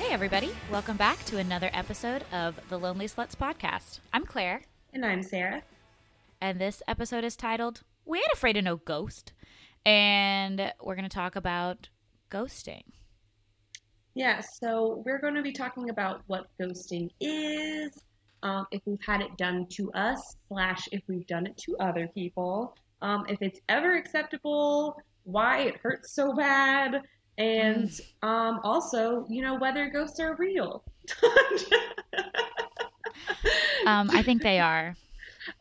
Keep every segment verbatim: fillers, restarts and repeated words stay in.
Hey, everybody. Welcome back to another episode of The Lonely Sluts podcast. I'm Claire. And I'm Sarah. And this episode is titled, We Ain't Afraid of No Ghost. And we're going to talk about ghosting. Yeah, so we're going to be talking about what ghosting is, um, if we've had it done to us, slash if we've done it to other people, um, if it's ever acceptable, why it hurts so bad, and um, also, you know, whether ghosts are real. um, I think they are.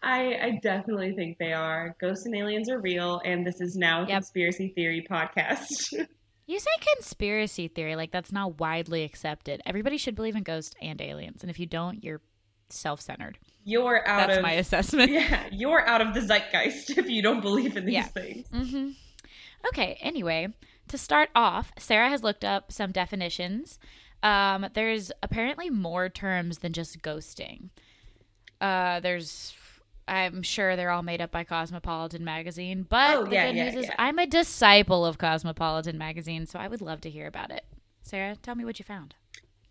I, I definitely think they are. Ghosts and aliens are real, and this is now a yep. conspiracy theory podcast. You say conspiracy theory, like that's not widely accepted. Everybody should believe in ghosts and aliens, and if you don't, you're self-centered. You're out that's of... That's my assessment. Yeah, you're out of the zeitgeist if you don't believe in these yeah. things. Mm-hmm. Okay, anyway, to start off, Sarah has looked up some definitions. Um, there's apparently more terms than just ghosting. Uh, there's... I'm sure they're all made up by Cosmopolitan magazine, but oh, the yeah, good yeah, news is yeah. I'm a disciple of Cosmopolitan magazine, so I would love to hear about it. Sarah, tell me what you found.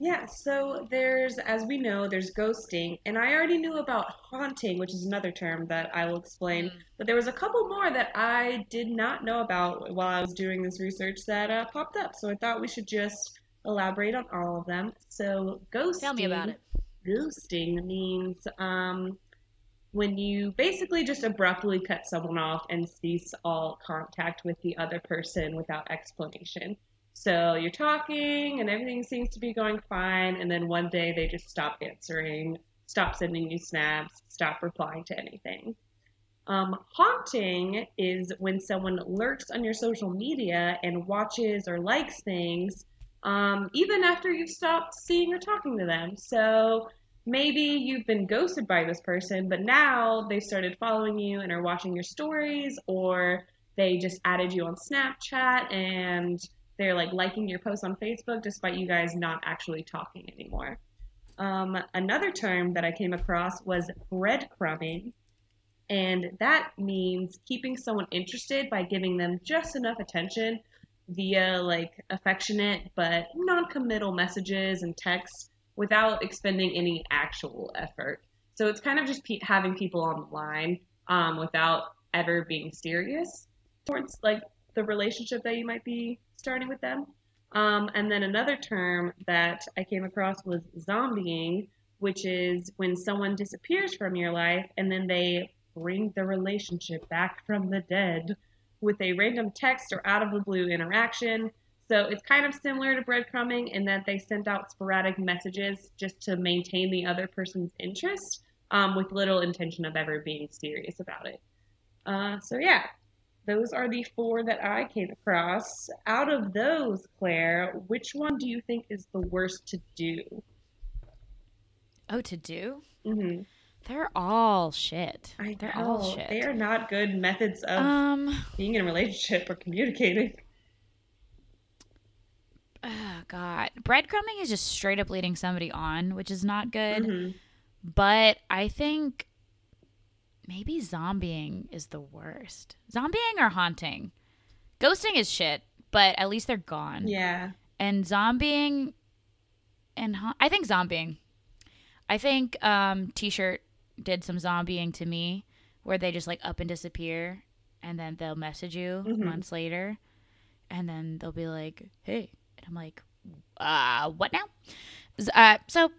Yeah, so there's, as we know, there's ghosting, and I already knew about haunting, which is another term that I will explain, mm. but there was a couple more that I did not know about while I was doing this research that uh, popped up, so I thought we should just elaborate on all of them. So ghosting. Tell me about it. Ghosting means... Um, when you basically just abruptly cut someone off and cease all contact with the other person without explanation. So you're talking and everything seems to be going fine, and then one day they just stop answering, stop sending you snaps, stop replying to anything. Um, haunting is when someone lurks on your social media and watches or likes things, um, even after you've stopped seeing or talking to them. So... maybe you've been ghosted by this person, but now they've started following you and are watching your stories, or they just added you on Snapchat and they're like liking your posts on Facebook despite you guys not actually talking anymore. Um, another term that I came across was breadcrumbing, and that means keeping someone interested by giving them just enough attention via like affectionate but non-committal messages and texts, without expending any actual effort. So it's kind of just pe- having people on the line um, without ever being serious towards like the relationship that you might be starting with them. Um, and then another term that I came across was zombieing, which is when someone disappears from your life and then they bring the relationship back from the dead with a random text or out of the blue interaction. So it's kind of similar to breadcrumbing in that they send out sporadic messages just to maintain the other person's interest um, with little intention of ever being serious about it. Uh, so yeah, those are the four that I came across. Out of those, Claire, which one do you think is the worst to do? Oh, to do? Mm-hmm. They're all shit. I They're know. all shit. They are not good methods of um, being in a relationship or communicating. Oh, God. Breadcrumbing is just straight up leading somebody on, which is not good. Mm-hmm. But I think maybe zombieing is the worst. Zombieing or haunting? Ghosting is shit, but at least they're gone. Yeah. And zombieing and ha- I think zombieing. I think um, T-Shirt did some zombieing to me where they just like up and disappear and then they'll message you mm-hmm. months later and then they'll be like, hey. I'm like, uh, what now? Uh, so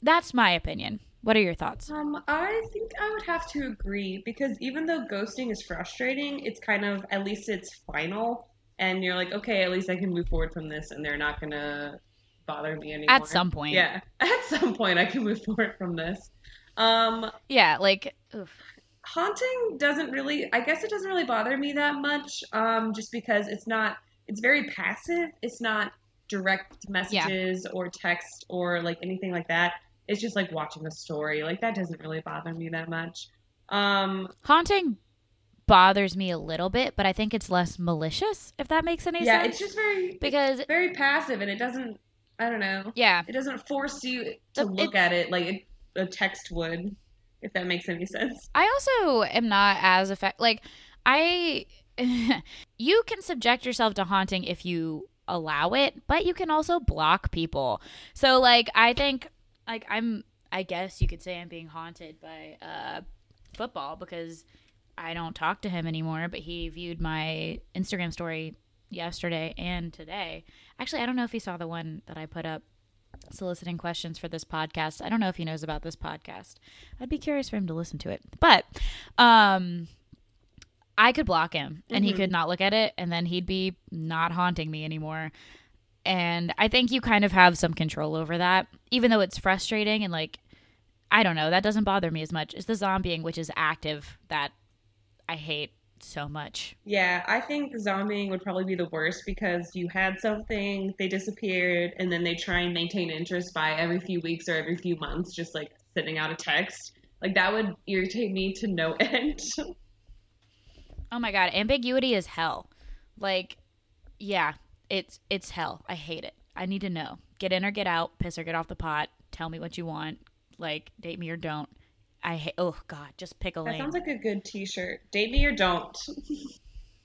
that's my opinion. What are your thoughts? Um, I think I would have to agree because even though ghosting is frustrating, it's kind of, at least it's final and you're like, okay, at least I can move forward from this and they're not going to bother me anymore. At some point. Yeah. At some point I can move forward from this. Um, yeah. Like, oof. Haunting doesn't really, I guess it doesn't really bother me that much. Um, just because it's not, it's very passive. It's not direct messages yeah. or text or like anything like that. It's just like watching a story. Like that doesn't really bother me that much. Um, Haunting bothers me a little bit, but I think it's less malicious, if that makes any yeah, sense. Yeah, it's just very because it's very passive and it doesn't, I don't know. Yeah. It doesn't force you to look at it like a text would, if that makes any sense. I also am not as effective. Like I... You can subject yourself to haunting if you allow it, but you can also block people. So like I think like I'm I guess you could say I'm being haunted by uh football because I don't talk to him anymore, but he viewed my Instagram story yesterday and today. Actually, I don't know if he saw the one that I put up soliciting questions for this podcast. I don't know if he knows about this podcast. I'd be curious for him to listen to it. But um I could block him and mm-hmm. he could not look at it, and then he'd be not haunting me anymore. And I think you kind of have some control over that, even though it's frustrating and like, I don't know, that doesn't bother me as much. It's the zombieing, which is active, that I hate so much. Yeah, I think zombieing would probably be the worst because you had something, they disappeared, and then they try and maintain interest by every few weeks or every few months, just like sending out a text. Like that would irritate me to no end. Oh my God, ambiguity is hell. Like, yeah, it's it's hell. I hate it. I need to know. Get in or get out. Piss or get off the pot. Tell me what you want. Like, date me or don't. I hate. Oh God, just pick a lane. That sounds like a good T-shirt. Date me or don't.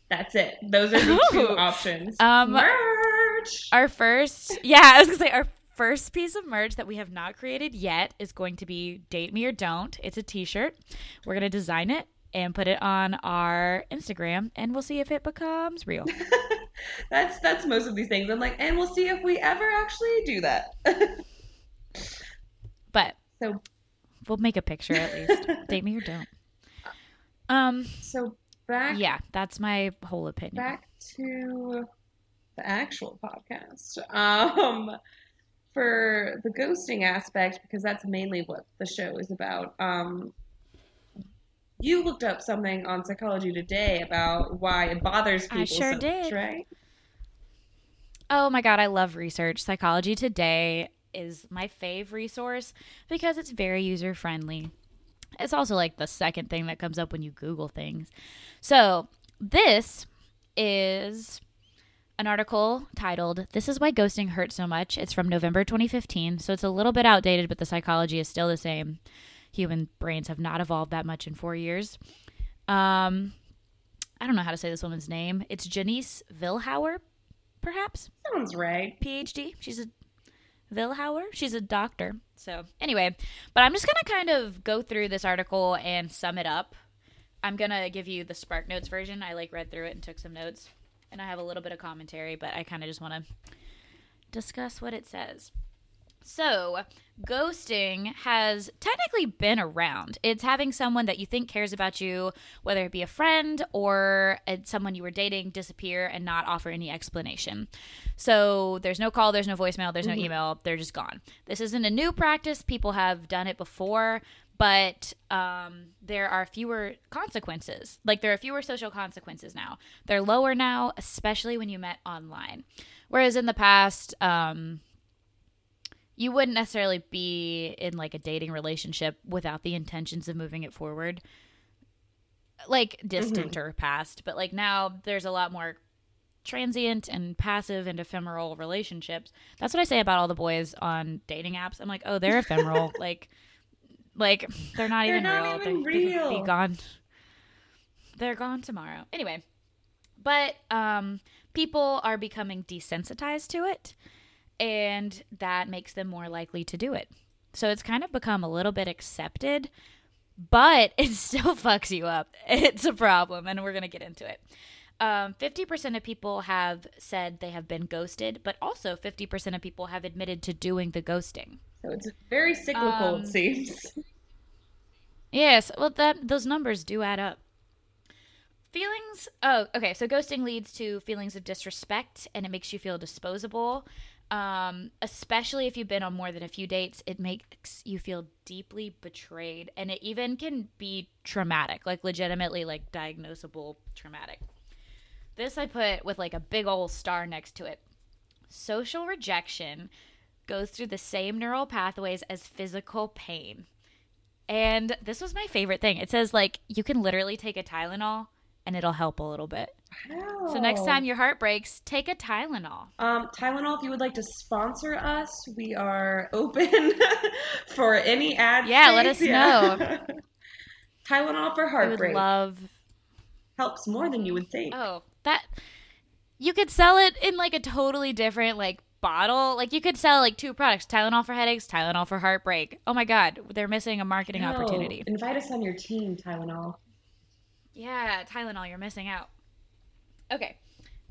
That's it. Those are the two options. Um, merch. Our first. Yeah, I was gonna say our first piece of merch that we have not created yet is going to be date me or don't. It's a T-shirt. We're gonna design it and put it on our Instagram, and we'll see if it becomes real. that's that's most of these things. I'm like, and we'll see if we ever actually do that. But so we'll make a picture at least. Date me or don't. Um. So back. Yeah, that's my whole opinion. Back to the actual podcast. Um, for the ghosting aspect, because that's mainly what the show is about. Um. You looked up something on Psychology Today about why it bothers people. I sure so did. Much, right? Oh my God, I love research. Psychology Today is my fave resource because it's very user friendly. It's also like the second thing that comes up when you Google things. So this is an article titled "This is Why Ghosting Hurts So Much." It's from November twenty fifteen, so it's a little bit outdated, but the psychology is still the same. Human brains have not evolved that much in four years. Um, I don't know how to say this woman's name. It's Janice Vilhauer, perhaps? Sounds right. P H D. She's a Vilhauer. She's a doctor. So anyway, but I'm just going to kind of go through this article and sum it up. I'm going to give you the Spark Notes version. I like read through it and took some notes. And I have a little bit of commentary, but I kind of just want to discuss what it says. So, ghosting has technically been around. It's having someone that you think cares about you, whether it be a friend or someone you were dating, disappear and not offer any explanation. So, there's no call, there's no voicemail, there's no email, they're just gone. This isn't a new practice. People have done it before, but um, there are fewer consequences. Like, there are fewer social consequences now. They're lower now, especially when you met online. Whereas in the past, um... you wouldn't necessarily be in like a dating relationship without the intentions of moving it forward, like distant mm-hmm. or past. But like now there's a lot more transient and passive and ephemeral relationships. That's what I say about all the boys on dating apps. I'm like, oh, they're ephemeral. like, like they're not they're even not real. Even they're real. They could be gone. They're gone tomorrow. Anyway, but um, people are becoming desensitized to it. And that makes them more likely to do it. So it's kind of become a little bit accepted, but it still fucks you up. It's a problem, and we're going to get into it. Um, fifty percent of people have said they have been ghosted, but also fifty percent of people have admitted to doing the ghosting. So it's very cyclical, um, it seems. Yes. Well, that those numbers do add up. Feelings. Oh, okay. So ghosting leads to feelings of disrespect, and it makes you feel disposable. Um, especially if you've been on more than a few dates, it makes you feel deeply betrayed, and it even can be traumatic, like legitimately like diagnosable traumatic. This I put with like a big old star next to it. Social rejection goes through the same neural pathways as physical pain. And this was my favorite thing. It says like you can literally take a Tylenol and it'll help a little bit. Wow. So next time your heart breaks, take a Tylenol. Um, Tylenol, if you would like to sponsor us, we are open for any ad. Yeah, space. Let us yeah. know. Tylenol for heartbreak. I would love. Helps more than you would think. Oh, that. you could sell it in like a totally different like bottle. Like you could sell like two products, Tylenol for headaches, Tylenol for heartbreak. Oh my God, they're missing a marketing opportunity. Invite us on your team, Tylenol. Yeah, Tylenol, you're missing out. Okay,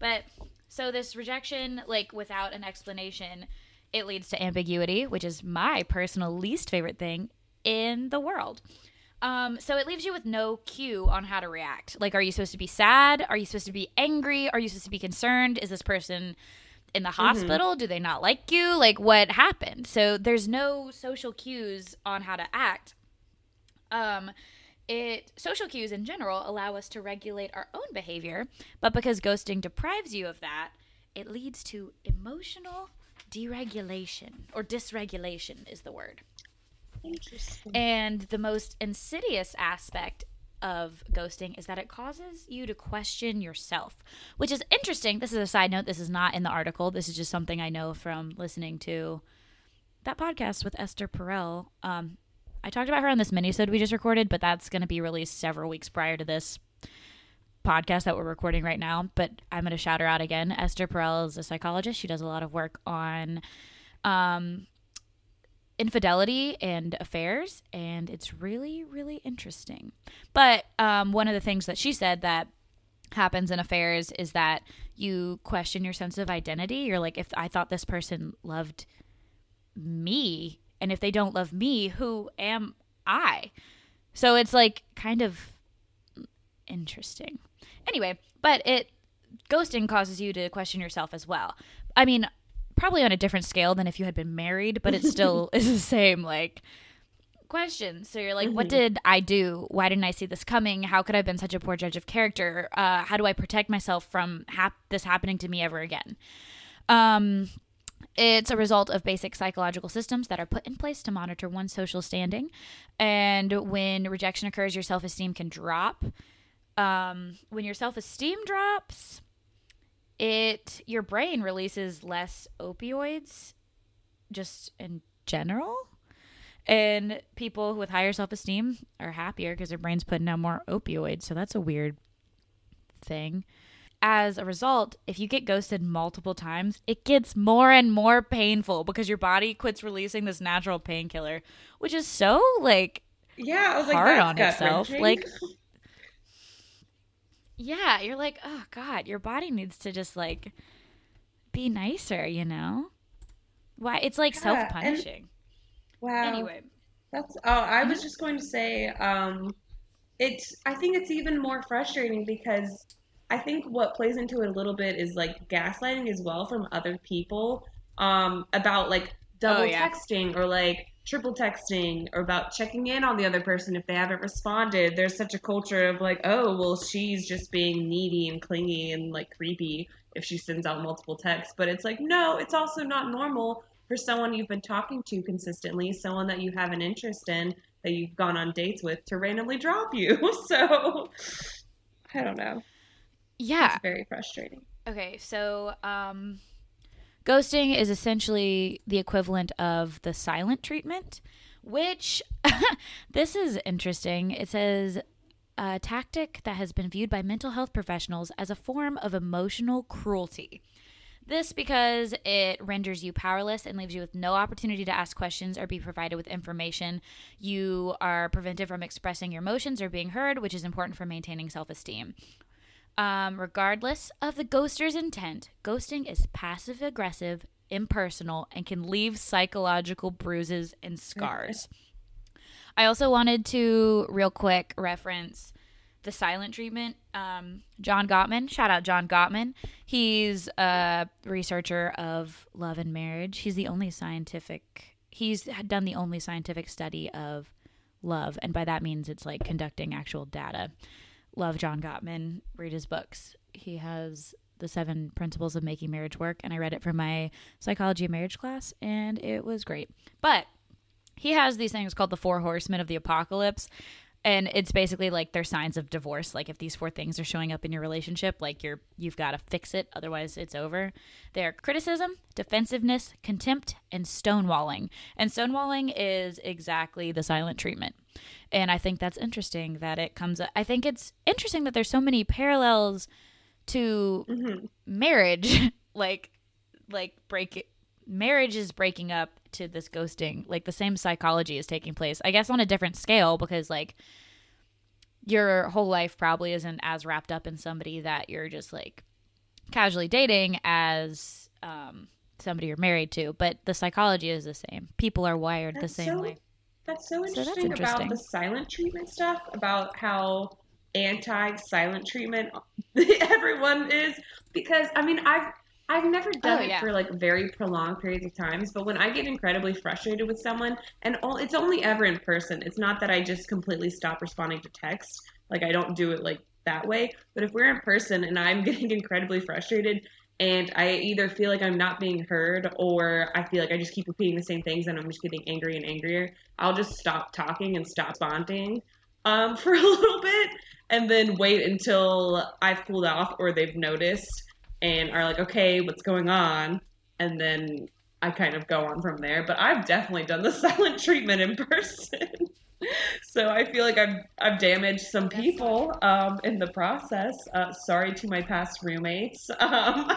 but so this rejection, like without an explanation, it leads to ambiguity, which is my personal least favorite thing in the world. Um, so it leaves you with no cue on how to react. Like, are you supposed to be sad? Are you supposed to be angry? Are you supposed to be concerned? Is this person in the hospital? Mm-hmm. Do they not like you? Like, what happened? So there's no social cues on how to act. Um, it social cues in general allow us to regulate our own behavior, but because ghosting deprives you of that, it leads to emotional deregulation, or dysregulation is the word. Interesting. And the most insidious aspect of ghosting is that it causes you to question yourself, which is interesting. This is a side note. This is not in the article. This is just something I know from listening to that podcast with Esther Perel. Um, I talked about her on this minisode we just recorded, but that's going to be released several weeks prior to this podcast that we're recording right now. But I'm going to shout her out again. Esther Perel is a psychologist. She does a lot of work on um, infidelity and affairs, and it's really, really interesting. But um, one of the things that she said that happens in affairs is that you question your sense of identity. You're like, if I thought this person loved me, and if they don't love me, who am I? So it's like kind of interesting. Anyway, but it ghosting causes you to question yourself as well. I mean, probably on a different scale than if you had been married, but it still is the same like question. So you're like, mm-hmm. What did I do? Why didn't I see this coming? How could I have been such a poor judge of character? Uh, how do I protect myself from hap- this happening to me ever again? Um, it's a result of basic psychological systems that are put in place to monitor one's social standing. And when rejection occurs, your self-esteem can drop. Um, when your self-esteem drops, It your brain releases less opioids just in general, and people with higher self-esteem are happier because their brain's putting out more opioids. So that's a weird thing. As a result, if you get ghosted multiple times, it gets more and more painful because your body quits releasing this natural painkiller, which is so like yeah, I was hard like, on itself. Like. Yeah, you're like, oh, God, your body needs to just, like, be nicer, you know? Why? It's, like, yeah, self-punishing. And, wow. Anyway. That's, oh, I was just going to say, um, it's, I think it's even more frustrating because I think what plays into it a little bit is, like, gaslighting as well from other people um, about, like, double oh, yeah. texting or, like, triple texting or about checking in on the other person if they haven't responded. There's such a culture of like, oh, well, she's just being needy and clingy and like creepy if she sends out multiple texts. But it's like, no, it's also not normal for someone you've been talking to consistently, someone that you have an interest in, that you've gone on dates with, to randomly drop you. So I don't know. Yeah. It's very frustrating. Okay. So, um, ghosting is essentially the equivalent of the silent treatment, which this is interesting. It says a tactic that has been viewed by mental health professionals as a form of emotional cruelty. This because it renders you powerless and leaves you with no opportunity to ask questions or be provided with information. You are prevented from expressing your emotions or being heard, which is important for maintaining self-esteem. Um, regardless of the ghoster's intent, ghosting is passive-aggressive, impersonal, and can leave psychological bruises and scars. I also wanted to, real quick, reference the silent treatment. Um, John Gottman, shout out John Gottman. He's a researcher of love and marriage. He's the only scientific, he's done the only scientific study of love, and by that means it's like conducting actual data. Love John Gottman. Read his books. He has the seven principles of making marriage work, and I read it for my psychology of marriage class, and it was great. But he has these things called the four horsemen of the apocalypse, and it's basically like they're signs of divorce. Like if these four things are showing up in your relationship, like you're you've got to fix it, otherwise it's over. They are criticism, defensiveness, contempt, and stonewalling. And stonewalling is exactly the silent treatment. And I think that's interesting that it comes up. I think it's interesting that there's so many parallels to mm-hmm. marriage, like like break it. Marriage is breaking up to this ghosting. Like the same psychology is taking place, I guess, on a different scale, because like your whole life probably isn't as wrapped up in somebody that you're just like casually dating as um, somebody you're married to. But the psychology is the same. People are wired that's the same so, way. That's so interesting, so that's interesting about the silent treatment stuff, about how anti-silent treatment everyone is. Because, I mean, I've I've never done oh, it yeah. for like very prolonged periods of times, but when I get incredibly frustrated with someone, and all, it's only ever in person. It's not that I just completely stop responding to text. Like I don't do it like that way. But if we're in person and I'm getting incredibly frustrated and I either feel like I'm not being heard or I feel like I just keep repeating the same things and I'm just getting angry and angrier, I'll just stop talking and stop bonding um, for a little bit and then wait until I've cooled off or they've noticed and are like, okay, what's going on? And then I kind of go on from there. But I've definitely done the silent treatment in person. So I feel like I've I've damaged some people um, in the process. Uh, sorry to my past roommates. Um,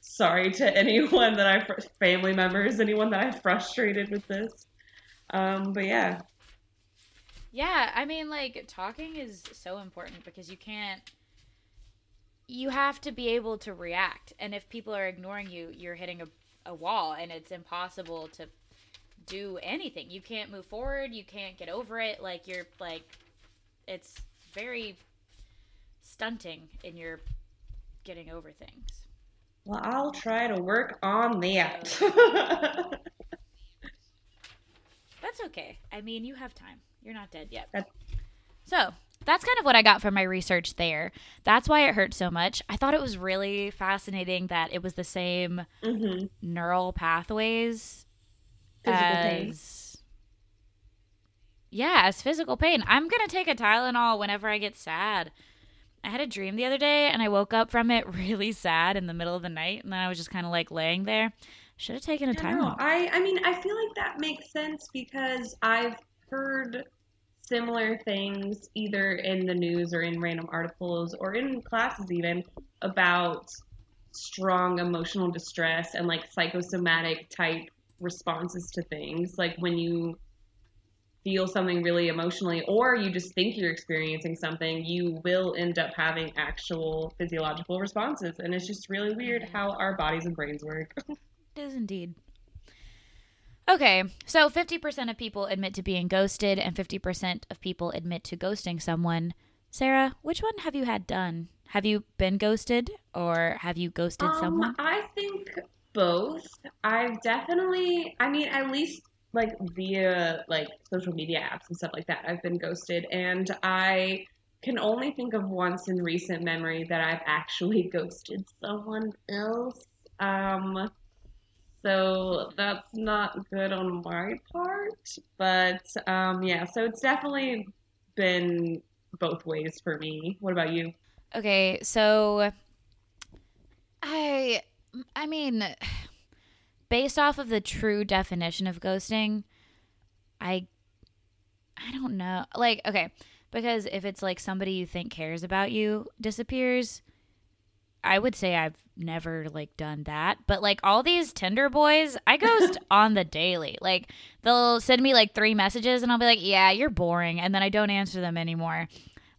sorry to anyone that I, fr- family members, anyone that I frustrated with this. Um, but yeah. Yeah, I mean, like, talking is so important because you can't, you have to be able to react. And if people are ignoring you, you're hitting a, a wall, and it's impossible to do anything. You can't move forward. You can't get over it. Like you're like, it's very stunting in your getting over things. Well, I'll try to work on that. So, that's okay. I mean, you have time. You're not dead yet. That's- so That's kind of what I got from my research there. That's why it hurt so much. I thought it was really fascinating that it was the same mm-hmm. neural pathways physical as pain. Yeah, as physical pain. I'm going to take a Tylenol whenever I get sad. I had a dream the other day and I woke up from it really sad in the middle of the night, and then I was just kind of like laying there. Should have taken a I Tylenol. Know. I I mean, I feel like that makes sense because I've heard similar things either in the news or in random articles or in classes even about strong emotional distress and like psychosomatic type responses to things. Like when you feel something really emotionally or you just think you're experiencing something, you will end up having actual physiological responses. And it's just really weird how our bodies and brains work. It is indeed. Okay, so fifty percent of people admit to being ghosted and fifty percent of people admit to ghosting someone. Sarah, which one have you had done? Have you been ghosted or have you ghosted um, someone? I think both. I've definitely, I mean, at least like via like social media apps and stuff like that, I've been ghosted. And I can only think of once in recent memory that I've actually ghosted someone else. Um... So that's not good on my part, but um, yeah, so it's definitely been both ways for me. What about you? Okay, so I, I mean, based off of the true definition of ghosting, I, I don't know. Like, okay, because if it's like somebody you think cares about you disappears, I would say I've never like done that, but like all these Tinder boys, I ghost on the daily. Like they'll send me like three messages and I'll be like, yeah, you're boring. And then I don't answer them anymore.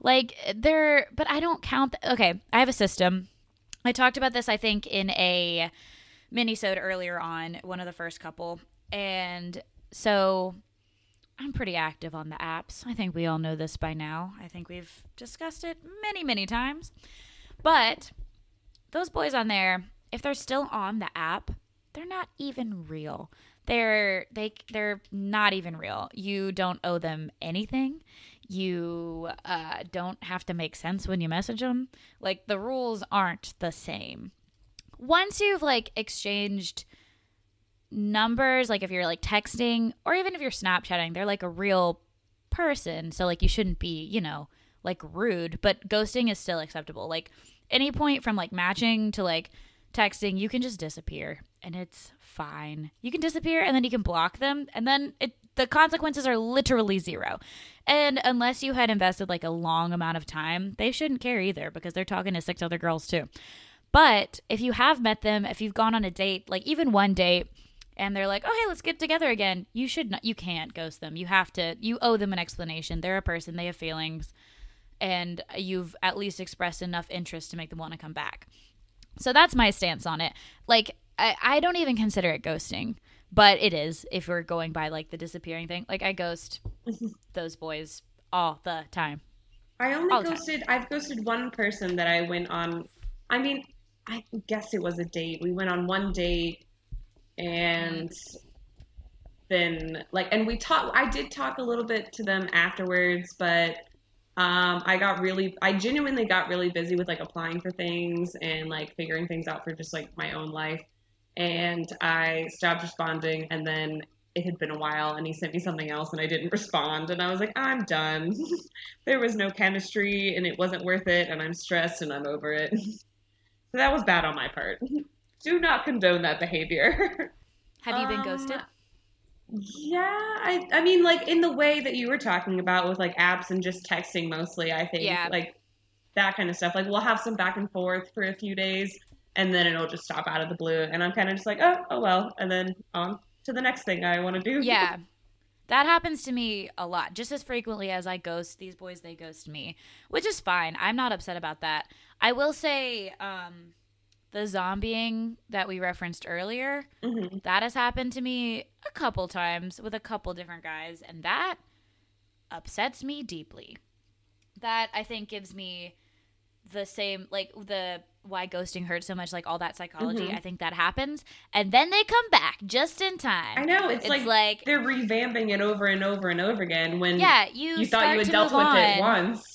Like they're, but I don't count. Th- okay. I have a system. I talked about this, I think in a minisode earlier on, one of the first couple. And so I'm pretty active on the apps. I think we all know this by now. I think we've discussed it many, many times, but those boys on there, if they're still on the app, they're not even real. They're they they're not even real. You don't owe them anything. You uh, don't have to make sense when you message them. Like the rules aren't the same. Once you've like exchanged numbers, like if you're like texting or even if you're Snapchatting, they're like a real person. So like you shouldn't be, you know, like rude. But ghosting is still acceptable. Like any point from like matching to like texting, you can just disappear and it's fine. You can disappear and then you can block them and then it the consequences are literally zero. And unless you had invested like a long amount of time, they shouldn't care either, because they're talking to six other girls too. But if you have met them, if you've gone on a date, like even one date, and they're like, oh, hey, let's get together again, you should not, you can't ghost them. You have to, you owe them an explanation. They're a person, they have feelings, and you've at least expressed enough interest to make them want to come back. So that's my stance on it. Like, I, I don't even consider it ghosting, but it is if we're going by like the disappearing thing. Like, I ghost those boys all the time. I only all ghosted, I've ghosted one person that I went on, I mean, I guess it was a date. We went on one date. And then like, and we talked, I did talk a little bit to them afterwards, but um, I got really, I genuinely got really busy with like applying for things and like figuring things out for just like my own life. And I stopped responding, and then it had been a while and he sent me something else and I didn't respond. And I was like, I'm done. There was no chemistry and it wasn't worth it. And I'm stressed and I'm over it. So that was bad on my part. Do not condone that behavior. Have you been um, ghosted? Yeah. I I mean, like, in the way that you were talking about with, like, apps and just texting mostly, I think. Yeah. Like, that kind of stuff. Like, we'll have some back and forth for a few days, and then it'll just stop out of the blue. And I'm kind of just like, oh, oh, well. And then on to the next thing I want to do. Yeah. That happens to me a lot. Just as frequently as I ghost these boys, they ghost me. Which is fine. I'm not upset about that. I will say... um the zombieing that we referenced earlier, mm-hmm. that has happened to me a couple times with a couple different guys, and that upsets me deeply. That, I think, gives me the same, like, the why ghosting hurts so much, like, all that psychology. Mm-hmm. I think that happens. And then they come back just in time. I know. It's, it's like, like they're revamping it over and over and over again when yeah, you, you thought you had dealt with on. it once.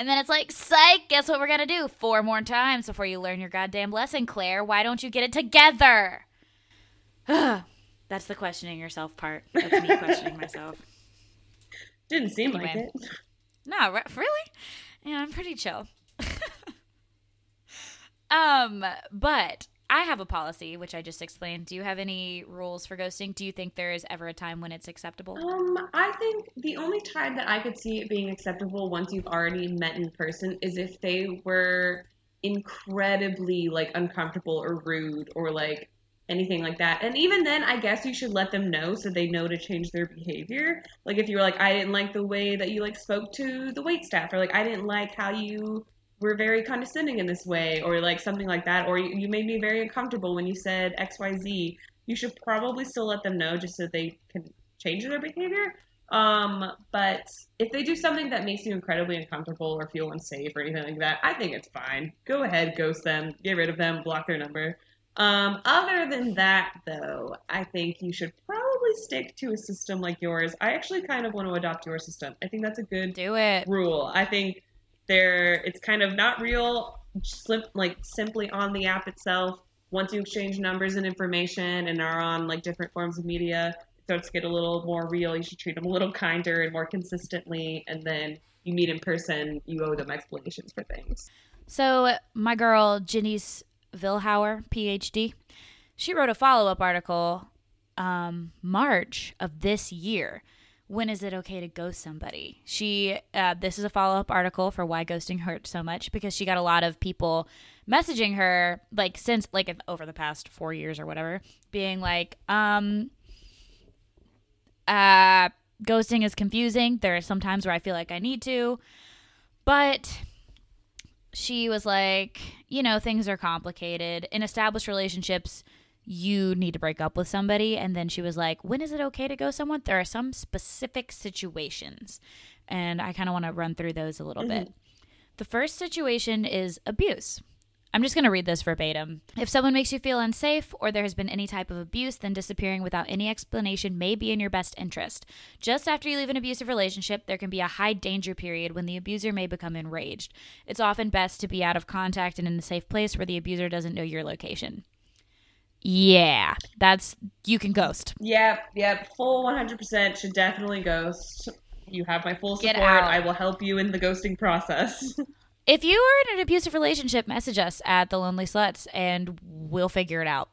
And then it's like, psych, guess what we're going to do? Four more times before you learn your goddamn lesson, Claire. Why don't you get it together? That's the questioning yourself part. That's me questioning myself. Didn't seem anyway. like it. No, re- really? Yeah, I'm pretty chill. um, But I have a policy, which I just explained. Do you have any rules for ghosting? Do you think there is ever a time when it's acceptable? Um, I think the only time that I could see it being acceptable once you've already met in person is if they were incredibly, like, uncomfortable or rude or, like, anything like that. And even then, I guess you should let them know so they know to change their behavior. Like, if you were like, I didn't like the way that you, like, spoke to the waitstaff, or, like, I didn't like how you... we're very condescending in this way, or like something like that, or you, you made me very uncomfortable when you said X Y Z, you should probably still let them know just so they can change their behavior. Um, but if they do something that makes you incredibly uncomfortable or feel unsafe or anything like that, I think it's fine. Go ahead, ghost them, get rid of them, block their number. Um, other than that, though, I think you should probably stick to a system like yours. I actually kind of want to adopt your system. I think that's a good do it. rule. I think There, it's kind of not real, like simply on the app itself. Once you exchange numbers and information and are on like different forms of media, it starts to get a little more real. You should treat them a little kinder and more consistently. And then you meet in person, you owe them explanations for things. So my girl, Janice Vilhauer, P H D, she wrote a follow-up article um, March of this year. When is it okay to ghost somebody? She, uh, this is a follow-up article for why ghosting hurts so much, because she got a lot of people messaging her, like, since, like, over the past four years or whatever, being like, um, uh, ghosting is confusing. There are some times where I feel like I need to, but... she was like, you know, things are complicated. In established relationships, you need to break up with somebody. And then she was like, when is it okay to ghost someone? There are some specific situations. And I kind of want to run through those a little mm-hmm. bit. The first situation is abuse. I'm just going to read this verbatim. If someone makes you feel unsafe or there has been any type of abuse, then disappearing without any explanation may be in your best interest. Just after you leave an abusive relationship, there can be a high danger period when the abuser may become enraged. It's often best to be out of contact and in a safe place where the abuser doesn't know your location. Yeah, that's, you can ghost. Yep, yep, full one hundred percent should definitely ghost. You have my full support. I will help you in the ghosting process. If you are in an abusive relationship, message us at The Lonely Sluts and we'll figure it out.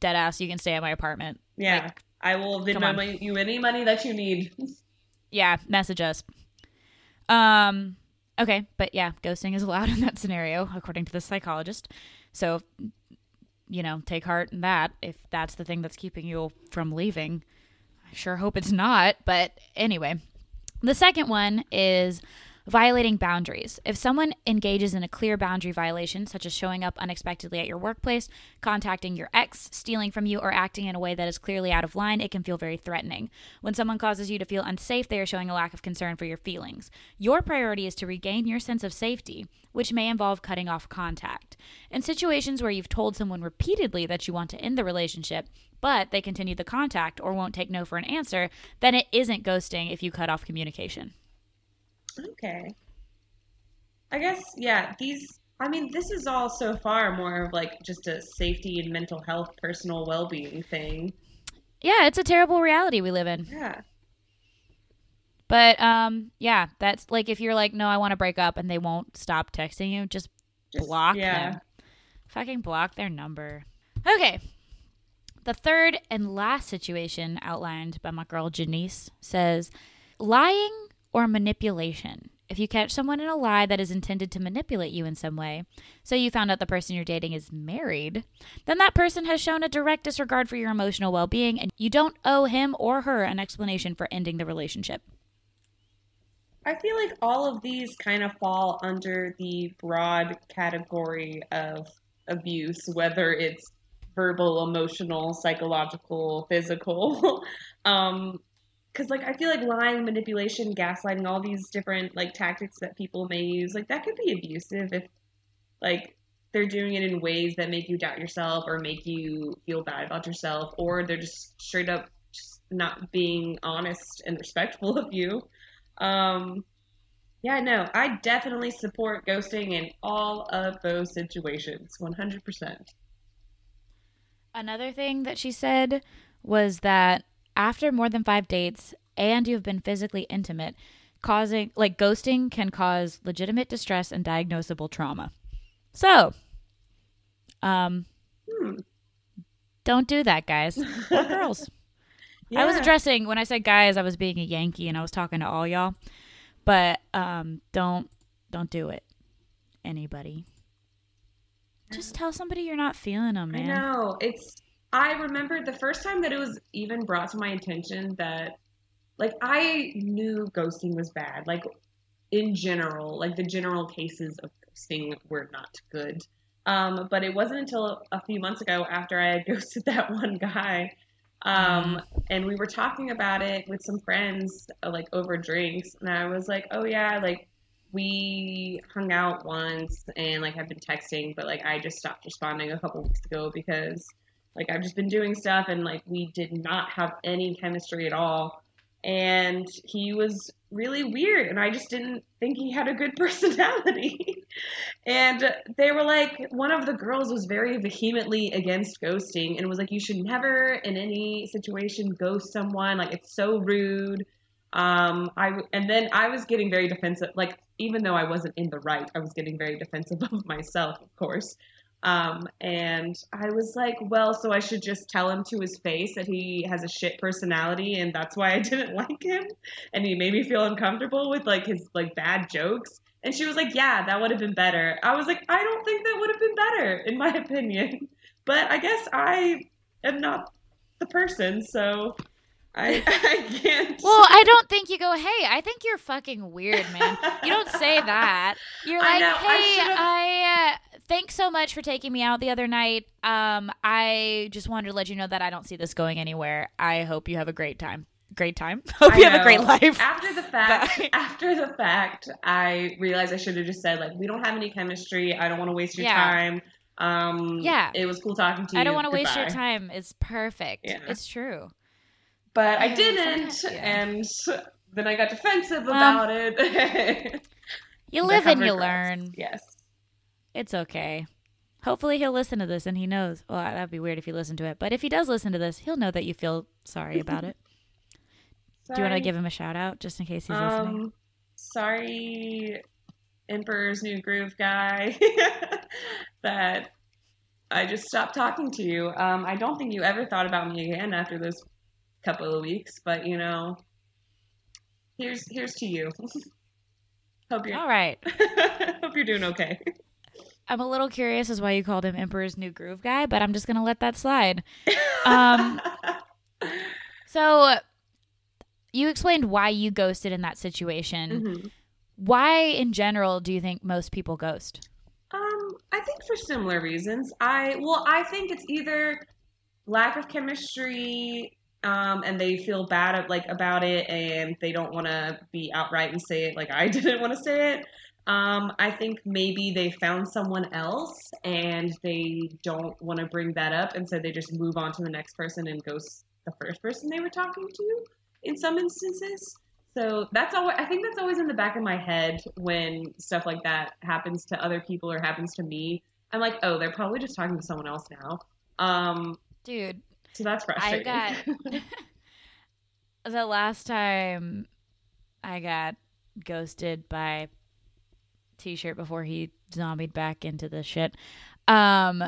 Deadass, you can stay at my apartment. Yeah. Like, I will Venmo you any money that you need. Yeah, message us. Um, okay, but yeah, ghosting is allowed in that scenario, according to the psychologist. So, you know, take heart in that if that's the thing that's keeping you from leaving. I sure hope it's not, but anyway. The second one is violating boundaries. If someone engages in a clear boundary violation, such as showing up unexpectedly at your workplace, contacting your ex, stealing from you, or acting in a way that is clearly out of line, it can feel very threatening. When someone causes you to feel unsafe, they are showing a lack of concern for your feelings. Your priority is to regain your sense of safety, which may involve cutting off contact. In situations where you've told someone repeatedly that you want to end the relationship, but they continue the contact or won't take no for an answer, then it isn't ghosting if you cut off communication. Okay. I guess, yeah, these, I mean, this is all so far more of like just a safety and mental health, personal well-being thing. Yeah, it's a terrible reality we live in. Yeah. But, um, yeah, that's like if you're like, no, I want to break up and they won't stop texting you, just, just block yeah. them. Fucking block their number. Okay. The third and last situation outlined by my girl Janice says, lying or manipulation. If you catch someone in a lie that is intended to manipulate you in some way, so you found out the person you're dating is married, then that person has shown a direct disregard for your emotional well-being, and you don't owe him or her an explanation for ending the relationship. I feel like all of these kind of fall under the broad category of abuse, whether it's verbal, emotional, psychological, physical. um Because, like, I feel like lying, manipulation, gaslighting, all these different, like, tactics that people may use, like, that could be abusive if, like, they're doing it in ways that make you doubt yourself or make you feel bad about yourself, or they're just straight up just not being honest and respectful of you. Um, yeah, no, I definitely support ghosting in all of those situations, one hundred percent. Another thing that she said was that after more than five dates and you've been physically intimate, causing like ghosting can cause legitimate distress and diagnosable trauma. So, um, hmm. don't do that, guys. Or girls. Yeah. I was addressing, when I said guys, I was being a Yankee and I was talking to all y'all. But um, don't don't do it, anybody. Just tell somebody you're not feeling them, man. I know. It's... I remember the first time that it was even brought to my attention that, like, I knew ghosting was bad. Like, in general, like, the general cases of ghosting were not good. Um, but it wasn't until a few months ago after I had ghosted that one guy. Um, and we were talking about it with some friends, like, over drinks. And I was like, oh, yeah, like, we hung out once and, like, have been texting. But, like, I just stopped responding a couple weeks ago because... like, I've just been doing stuff, and, like, we did not have any chemistry at all. And he was really weird, and I just didn't think he had a good personality. And they were like, one of the girls was very vehemently against ghosting and was like, you should never in any situation ghost someone. Like, it's so rude. Um, I and then I was getting very defensive. Like, even though I wasn't in the right, I was getting very defensive of myself, of course. Um, and I was like, well, so I should just tell him to his face that he has a shit personality and that's why I didn't like him. And he made me feel uncomfortable with like his like bad jokes. And she was like, yeah, that would have been better. I was like, I don't think that would have been better in my opinion, but I guess I am not the person. So I, I can't. Well, I don't think you go, hey, I think you're fucking weird, man. You don't say that. You're like, I know, hey, I, I uh, thanks so much for taking me out the other night. Um, I just wanted to let you know that I don't see this going anywhere. I hope you have a great time. Great time. Hope I you know. have a great life. After the fact, Bye. after the fact, I realized I should have just said, like, we don't have any chemistry. I don't want to waste your yeah. time. Um, yeah. It was cool talking to you. I don't want to waste your time. It's perfect. Yeah. It's true. But I, I didn't, yeah. and then I got defensive well, about it. You live and you learn. Yes. It's okay. Hopefully he'll listen to this and he knows. Well, that would be weird if he listened to it. But if he does listen to this, he'll know that you feel sorry about it. Sorry. Do you want to give him a shout out just in case he's um, listening? Sorry, Emperor's New Groove guy, that I just stopped talking to you. Um, I don't think you ever thought about me again after this couple of weeks, but you know, here's, here's to you. Hope you're all right. Hope you're doing okay. I'm a little curious as why you called him Emperor's New Groove guy, but I'm just going to let that slide. Um, so you explained why you ghosted in that situation. Mm-hmm. Why in general do you think most people ghost? Um, I think for similar reasons. I, well, I think it's either lack of chemistry, um, and they feel bad like about it and they don't want to be outright and say it like I didn't want to say it. Um, I think maybe they found someone else and they don't want to bring that up. And so they just move on to the next person and ghost the first person they were talking to in some instances. So that's always, I think that's always in the back of my head when stuff like that happens to other people or happens to me. I'm like, oh, they're probably just talking to someone else now. Um, Dude. So that's frustrating. I got the last time I got ghosted by T-shirt before he zombied back into the shit. Um,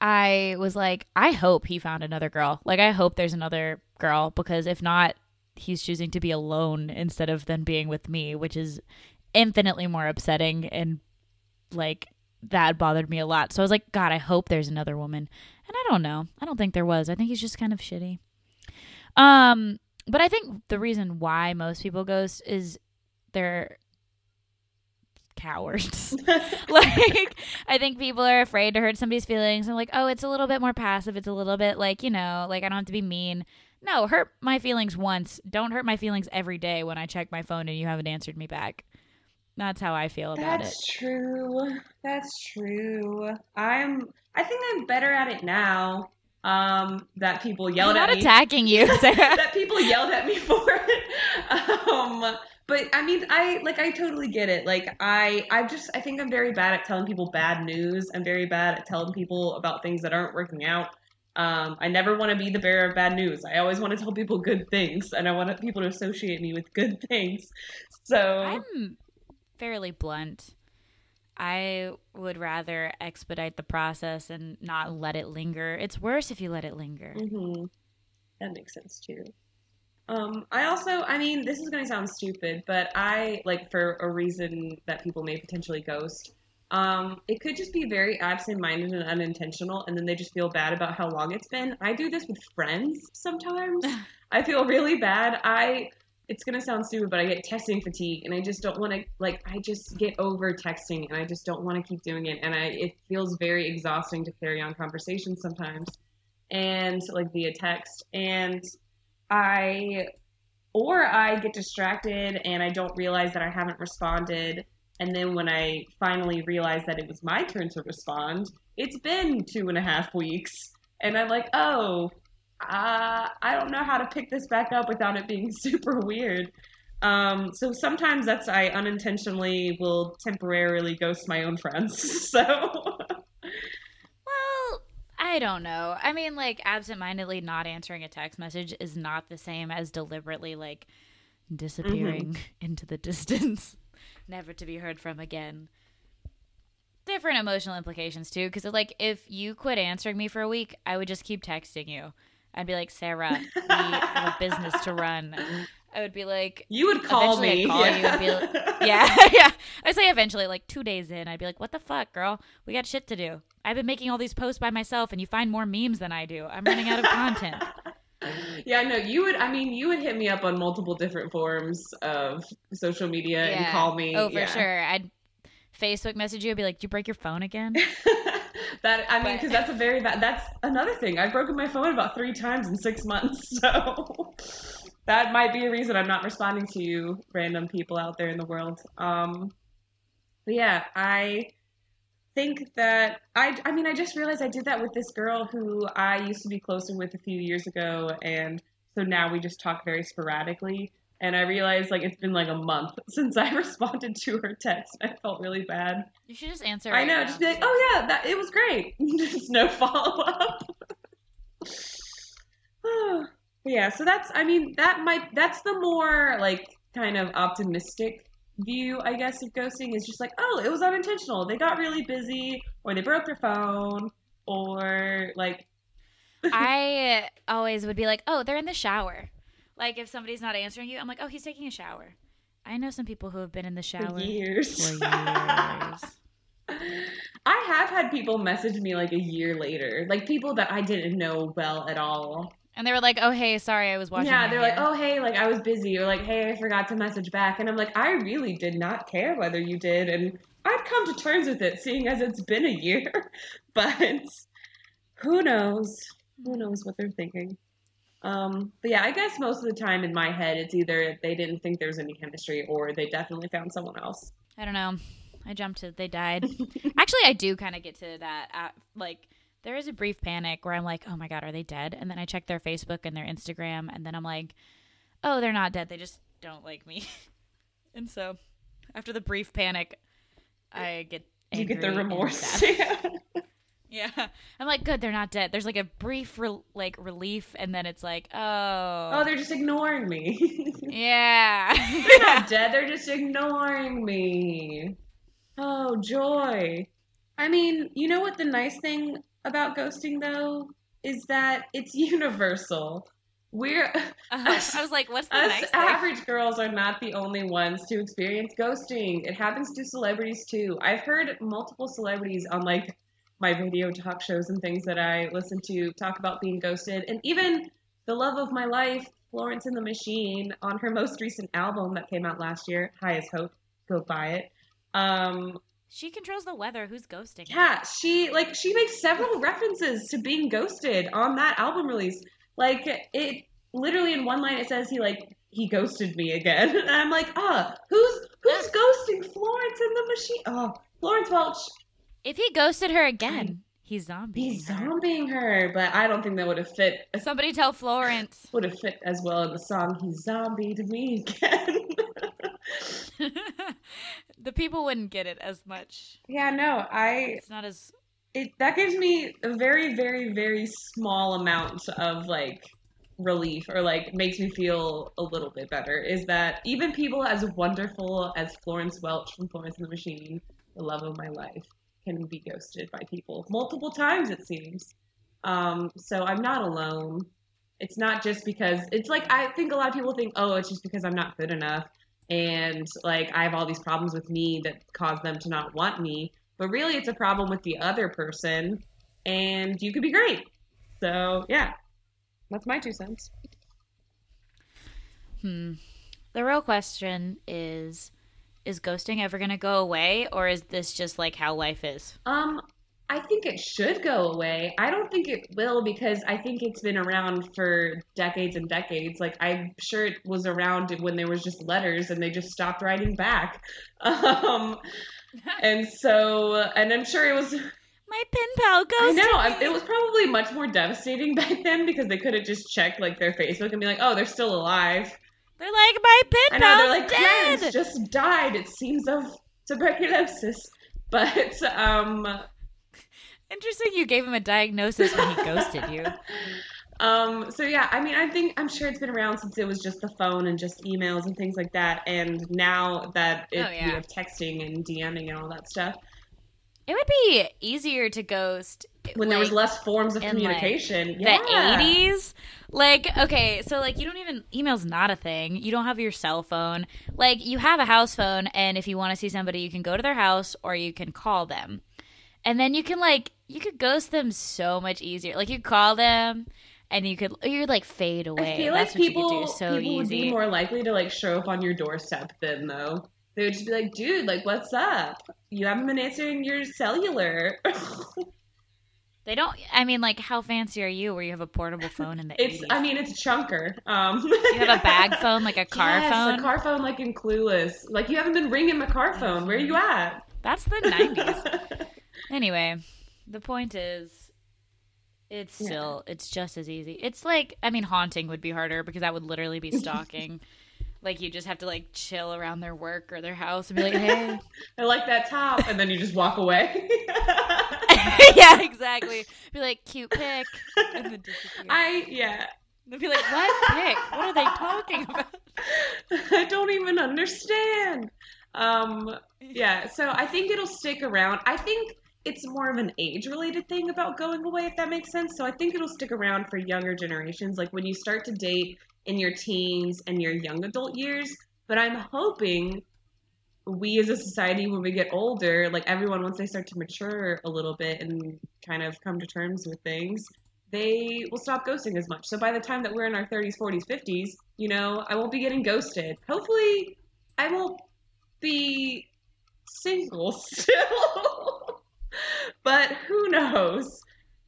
I was like, I hope he found another girl. Like, I hope there's another girl, because if not, he's choosing to be alone instead of then being with me, which is infinitely more upsetting. And like, that bothered me a lot. So I was like, God, I hope there's another woman. And I don't know. I don't think there was. I think he's just kind of shitty. Um, but I think the reason why most people ghost is they're cowards. Like, I think people are afraid to hurt somebody's feelings. I'm like, oh, it's a little bit more passive. It's a little bit like, you know, like I don't have to be mean. No, hurt my feelings once. Don't hurt my feelings every day when I check my phone and you haven't answered me back. That's how I feel about it. That's true. That's true. I'm, I think I'm better at it now. Um, that people yelled at me. I'm not attacking you, Sarah. That people yelled at me for it. Um, But I mean, I like, I totally get it. Like I, I just, I think I'm very bad at telling people bad news. I'm very bad at telling people about things that aren't working out. Um, I never want to be the bearer of bad news. I always want to tell people good things, and I want people to associate me with good things. So I'm fairly blunt. I would rather expedite the process and not let it linger. It's worse if you let it linger. Mm-hmm. That makes sense too. Um, I also, I mean, this is going to sound stupid, but I, like, for a reason that people may potentially ghost, um, it could just be very absent-minded and unintentional, and then they just feel bad about how long it's been. I do this with friends sometimes. I feel really bad. I, it's going to sound stupid, but I get texting fatigue, and I just don't want to, like, I just get over texting, and I just don't want to keep doing it, and I, it feels very exhausting to carry on conversations sometimes, and, like, via text, and I, or I get distracted and I don't realize that I haven't responded. And then when I finally realize that it was my turn to respond, it's been two and a half weeks. And I'm like, oh, uh, I don't know how to pick this back up without it being super weird. Um, so sometimes that's, I unintentionally will temporarily ghost my own friends. So... I don't know. I mean, like, absentmindedly not answering a text message is not the same as deliberately, like, disappearing mm-hmm. into the distance, never to be heard from again. Different emotional implications, too, because, like, if you quit answering me for a week, I would just keep texting you. I'd be like, Sarah, we have a business to run. I would be like... You would call me. I'd call yeah. you and be like... Yeah, yeah. I say eventually, like, two days in, I'd be like, what the fuck, girl? We got shit to do. I've been making all these posts by myself, and you find more memes than I do. I'm running out of content. Yeah, no, you would, I mean, you would hit me up on multiple different forms of social media yeah. and call me. Oh, for yeah. sure. I'd Facebook message you and be like, did you break your phone again? That, I mean, because that's a very bad, that's another thing. I've broken my phone about three times in six months, so that might be a reason I'm not responding to you random people out there in the world. Um, but yeah, I... think that I I mean I just realized I did that with this girl who I used to be closer with a few years ago, and so now we just talk very sporadically, and I realized like it's been like a month since I responded to her text. I felt really bad. You should just answer. I right know, now. Just be like, oh yeah, that it was great. There's no follow up. Yeah, so that's I mean that might that's the more like kind of optimistic view, I guess, of ghosting is just like, oh, it was unintentional. They got really busy, or they broke their phone, or like I always would be like, oh, they're in the shower. Like, if somebody's not answering you, I'm like, oh, he's taking a shower. I know some people who have been in the shower for years. For years. I have had people message me like a year later, like people that I didn't know well at all. And they were like, oh, hey, sorry, I was watching. Yeah, they're hair. Like, oh, hey, like I was busy. Or like, hey, I forgot to message back. And I'm like, I really did not care whether you did. And I've come to terms with it, seeing as it's been a year. But who knows? Who knows what they're thinking? Um, but yeah, I guess most of the time in my head, it's either they didn't think there was any chemistry or they definitely found someone else. I don't know. I jumped to they died. Actually, I do kind of get to that. Uh, like, there is a brief panic where I'm like, oh my God, are they dead? And then I check their Facebook and their Instagram. And then I'm like, oh, they're not dead. They just don't like me. And so after the brief panic, I get angry. You get the remorse. Yeah. I'm like, good, they're not dead. There's like a brief re- like relief, and then it's like, oh. Oh, they're just ignoring me. Yeah. They're not dead. They're just ignoring me. Oh, joy. I mean, you know what the nice thing about ghosting, though, is that it's universal. We're uh, I was like, what's the nice thing? Average girls are not the only ones to experience ghosting. It happens to celebrities, too. I've heard multiple celebrities on, like, my radio talk shows and things that I listen to talk about being ghosted. And even the love of my life, Florence and the Machine, on her most recent album that came out last year, High as Hope, go buy it. Um, she controls the weather. Who's ghosting? Yeah, she like she makes several references to being ghosted on that album release. Like, it literally in one line it says he like he ghosted me again. And I'm like, ah, oh, who's who's ghosting Florence and the Machine? Oh, Florence Welch. If he ghosted her again, he's zombieing he's her. He's zombieing her, but I don't think that would have fit. Somebody tell Florence. Would have fit as well in the song, he zombied me again. The people wouldn't get it as much. Yeah, no, I... It's not as... It, that gives me a very, very, very small amount of, like, relief, or, like, makes me feel a little bit better, is that even people as wonderful as Florence Welch from Florence and the Machine, the love of my life, can be ghosted by people multiple times, it seems. Um, so I'm not alone. It's not just because it's like, I think a lot of people think, oh, it's just because I'm not good enough. And like, I have all these problems with me that cause them to not want me, but really it's a problem with the other person, and you could be great. So yeah, that's my two cents. Hmm. The real question is, is ghosting ever going to go away, or is this just like how life is? Um, I think it should go away. I don't think it will, because I think it's been around for decades and decades. Like, I'm sure it was around when there was just letters and they just stopped writing back. Um, and so, and I'm sure it was... My pen pal ghosted me. I know. It was probably much more devastating back then, because they could have just checked like their Facebook and be like, oh, they're still alive. They're like, my pen pal's dead. I know, they're like, Clarence just died, it seems, of tuberculosis. But, um... Interesting you gave him a diagnosis when he ghosted you. um, so yeah, I mean, I think, I'm sure it's been around since it was just the phone and just emails and things like that. And now that it, oh, yeah. you have texting and DMing and all that stuff. It would be easier to ghost when like, there was less forms of communication. Like, yeah. The eighties? Like, okay, so like you don't even, email's not a thing. You don't have your cell phone. Like, you have a house phone, and if you want to see somebody, you can go to their house or you can call them. And then you can, like, you could ghost them so much easier. Like, you call them, and you could, you're, like, fade away. I feel like That's what people, you could do so people easy. Would be more likely to, like, show up on your doorstep then, though. They would just be like, dude, like, what's up? You haven't been answering your cellular. They don't, I mean, like, how fancy are you where you have a portable phone in the it's, eighties? I mean, it's chunker. Um. You have a bag phone, like a car yes, phone? Yes, a car phone, like in Clueless. Like, you haven't been ringing the car phone. Where are you at? That's the nineties. Anyway, the point is, it's still, yeah. it's just as easy. It's like, I mean, haunting would be harder, because that would literally be stalking. Like, you just have to, like, chill around their work or their house and be like, hey. I like that top. And then you just walk away. Yeah, exactly. Be like, cute pic. And then disappear. I, yeah. They'd be like, what pic? What are they talking about? I don't even understand. Um, yeah, so I think it'll stick around. I think... it's more of an age-related thing about going away, if that makes sense. So I think it'll stick around for younger generations, like when you start to date in your teens and your young adult years. But I'm hoping we as a society, when we get older, like everyone, once they start to mature a little bit and kind of come to terms with things, they will stop ghosting as much. So by the time that we're in our thirties, forties, fifties, you know, I won't be getting ghosted. Hopefully I won't be single still, but who knows?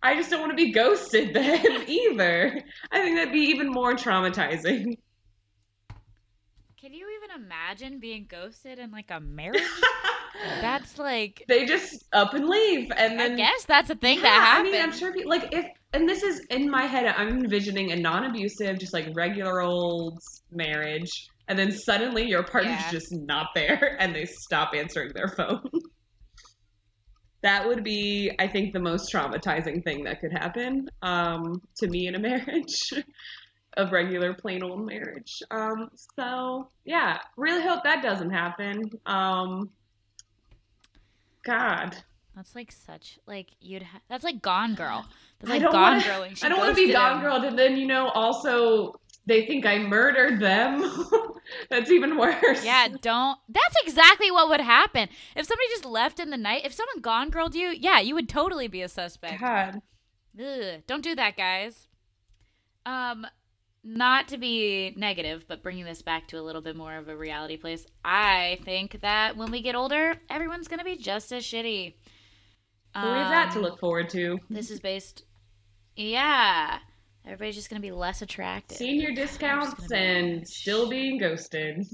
I just don't want to be ghosted then either. I think that'd be even more traumatizing. Can you even imagine being ghosted in like a marriage? That's like, they just up and leave, and then I guess that's a thing yeah, that happens. I mean, I'm sure people, like if and this is in my head, I'm envisioning a non-abusive, just like regular old marriage, and then suddenly your partner's yeah. just not there, and they stop answering their phone. That would be, I think, the most traumatizing thing that could happen um, to me in a marriage, a regular plain old marriage. Um, so yeah, really hope that doesn't happen. Um, God, that's like such like you'd ha- that's like Gone Girl. That's like I don't Gone wanna, Girl. And she I don't want to be Gone Girl, and then you know also they think I murdered them. That's even worse. Yeah, don't. That's exactly what would happen if somebody just left in the night. If someone Gone Girled you, yeah, you would totally be a suspect. God, ugh, don't do that, guys. Um, not to be negative, but bringing this back to a little bit more of a reality place, I think that when we get older, everyone's gonna be just as shitty. Well, um, we have that to look forward to. This is based, yeah. Everybody's just going to be less attractive. Senior discounts and be still being ghosted.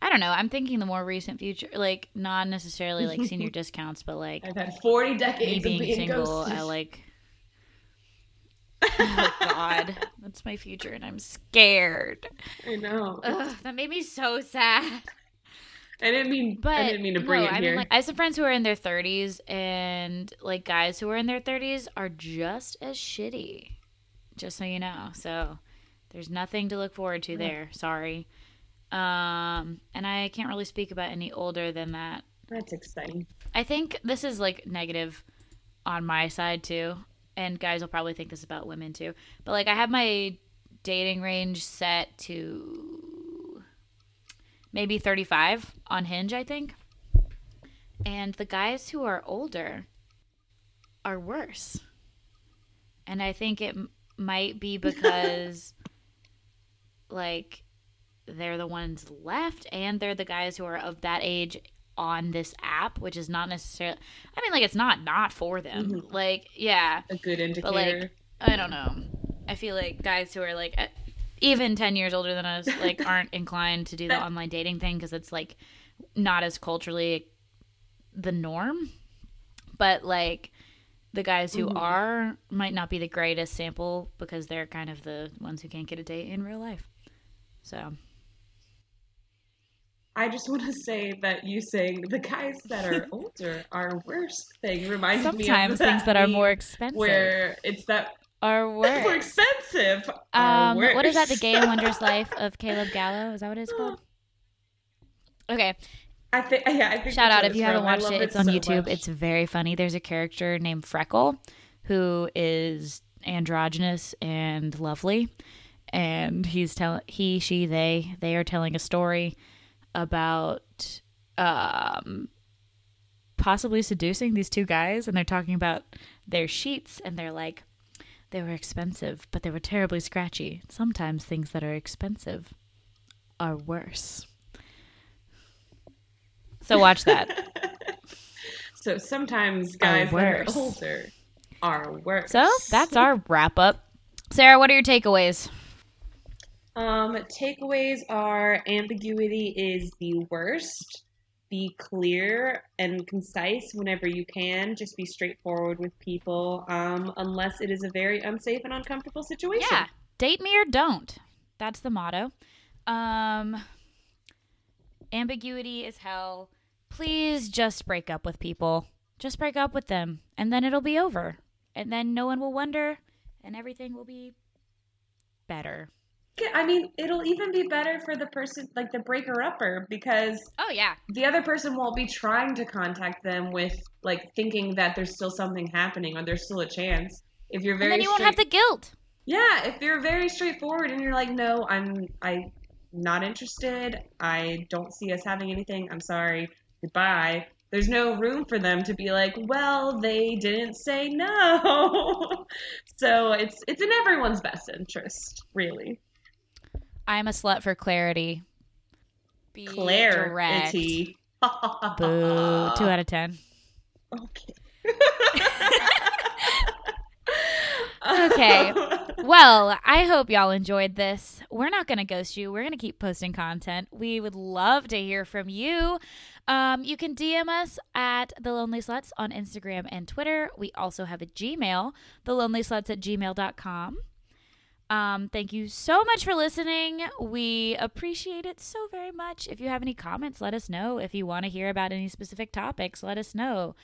I don't know. I'm thinking the more recent future, like not necessarily like senior discounts, but like I've had forty decades me being, of being single. Ghosted. I like. Oh God, that's my future, and I'm scared. I know. Ugh, that made me so sad. I didn't mean. But, I didn't mean to bring no, it I here. Mean, like, I have some friends who are in their thirties, and like guys who are in their thirties are just as shitty. Just so you know, so there's nothing to look forward to there. Sorry, um, and I can't really speak about any older than that. That's exciting. I think this is like negative on my side too, and guys will probably think this about women too. But like, I have my dating range set to maybe thirty-five on Hinge, I think. And the guys who are older are worse. And I think it m- might be because, like, they're the ones left, and they're the guys who are of that age on this app, which is not necessarily – I mean, like, it's not not for them. Mm-hmm. Like, yeah. A good indicator. But, like, I don't know. I feel like guys who are, like – even ten years older than us, like, aren't inclined to do the online dating thing because it's, like, not as culturally the norm. But, like, the guys who mm-hmm. are might not be the greatest sample because they're kind of the ones who can't get a date in real life. So. I just want to say that you saying the guys that are older are worse thing reminds me of sometimes things that are more expensive. Where it's that... Are worse. More expensive. Um, worse. What is that? The Gay and Wondrous Life of Caleb Gallo? Is that what it's called? Okay. I think. Yeah, I think. Shout out if you haven't watched it. It's on YouTube. It's very funny. There's a character named Freckle who is androgynous and lovely, and he's telling he, she, they, they are telling a story about um possibly seducing these two guys, and they're talking about their sheets, and they're like. They were expensive, but they were terribly scratchy. Sometimes things that are expensive are worse. So watch that. So sometimes guys are that are older are worse. So that's our wrap up. Sarah, what are your takeaways? Um, takeaways are ambiguity is the worst. Be clear and concise whenever you can. Just be straightforward with people, um, unless it is a very unsafe and uncomfortable situation. Yeah. Date me or don't. That's the motto. Um, ambiguity is hell. Please just break up with people. Just break up with them, and then it'll be over. And then no one will wonder, and everything will be better. I mean, it'll even be better for the person, like the breaker-upper, because oh yeah, the other person won't be trying to contact them with like thinking that there's still something happening or there's still a chance. If you're very, and then you won't straight- have the guilt. Yeah, if you're very straightforward and you're like, no, I'm I, not interested. I don't see us having anything. I'm sorry. Goodbye. There's no room for them to be like, well, they didn't say no. So it's it's in everyone's best interest, really. I'm a slut for clarity. Be clarity. Direct. Boo. Two out of ten. Okay. Okay. Well, I hope y'all enjoyed this. We're not going to ghost you. We're going to keep posting content. We would love to hear from you. Um, you can D M us at The Lonely Sluts on Instagram and Twitter. We also have a Gmail, thelonelysluts at gmail dot com. Um, thank you so much for listening. We appreciate it so very much. If you have any comments, let us know. If you want to hear about any specific topics, let us know.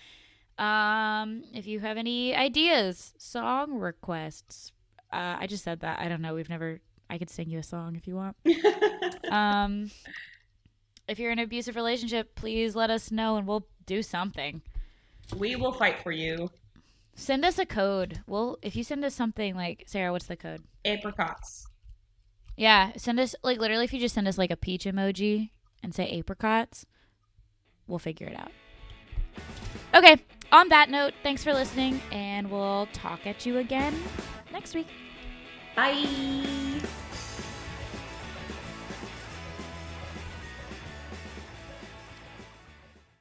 Um, if you have any ideas, song requests, uh, I just said that. I don't know. We've never, I could sing you a song if you want. um, if you're in an abusive relationship, please let us know and we'll do something. We will fight for you. Send us a code. Well, if you send us something like, Sarah, what's the code? Apricots. Yeah. Send us like, literally if you just send us like a peach emoji and say apricots, we'll figure it out. Okay. On that note, thanks for listening, and we'll talk at you again next week. Bye.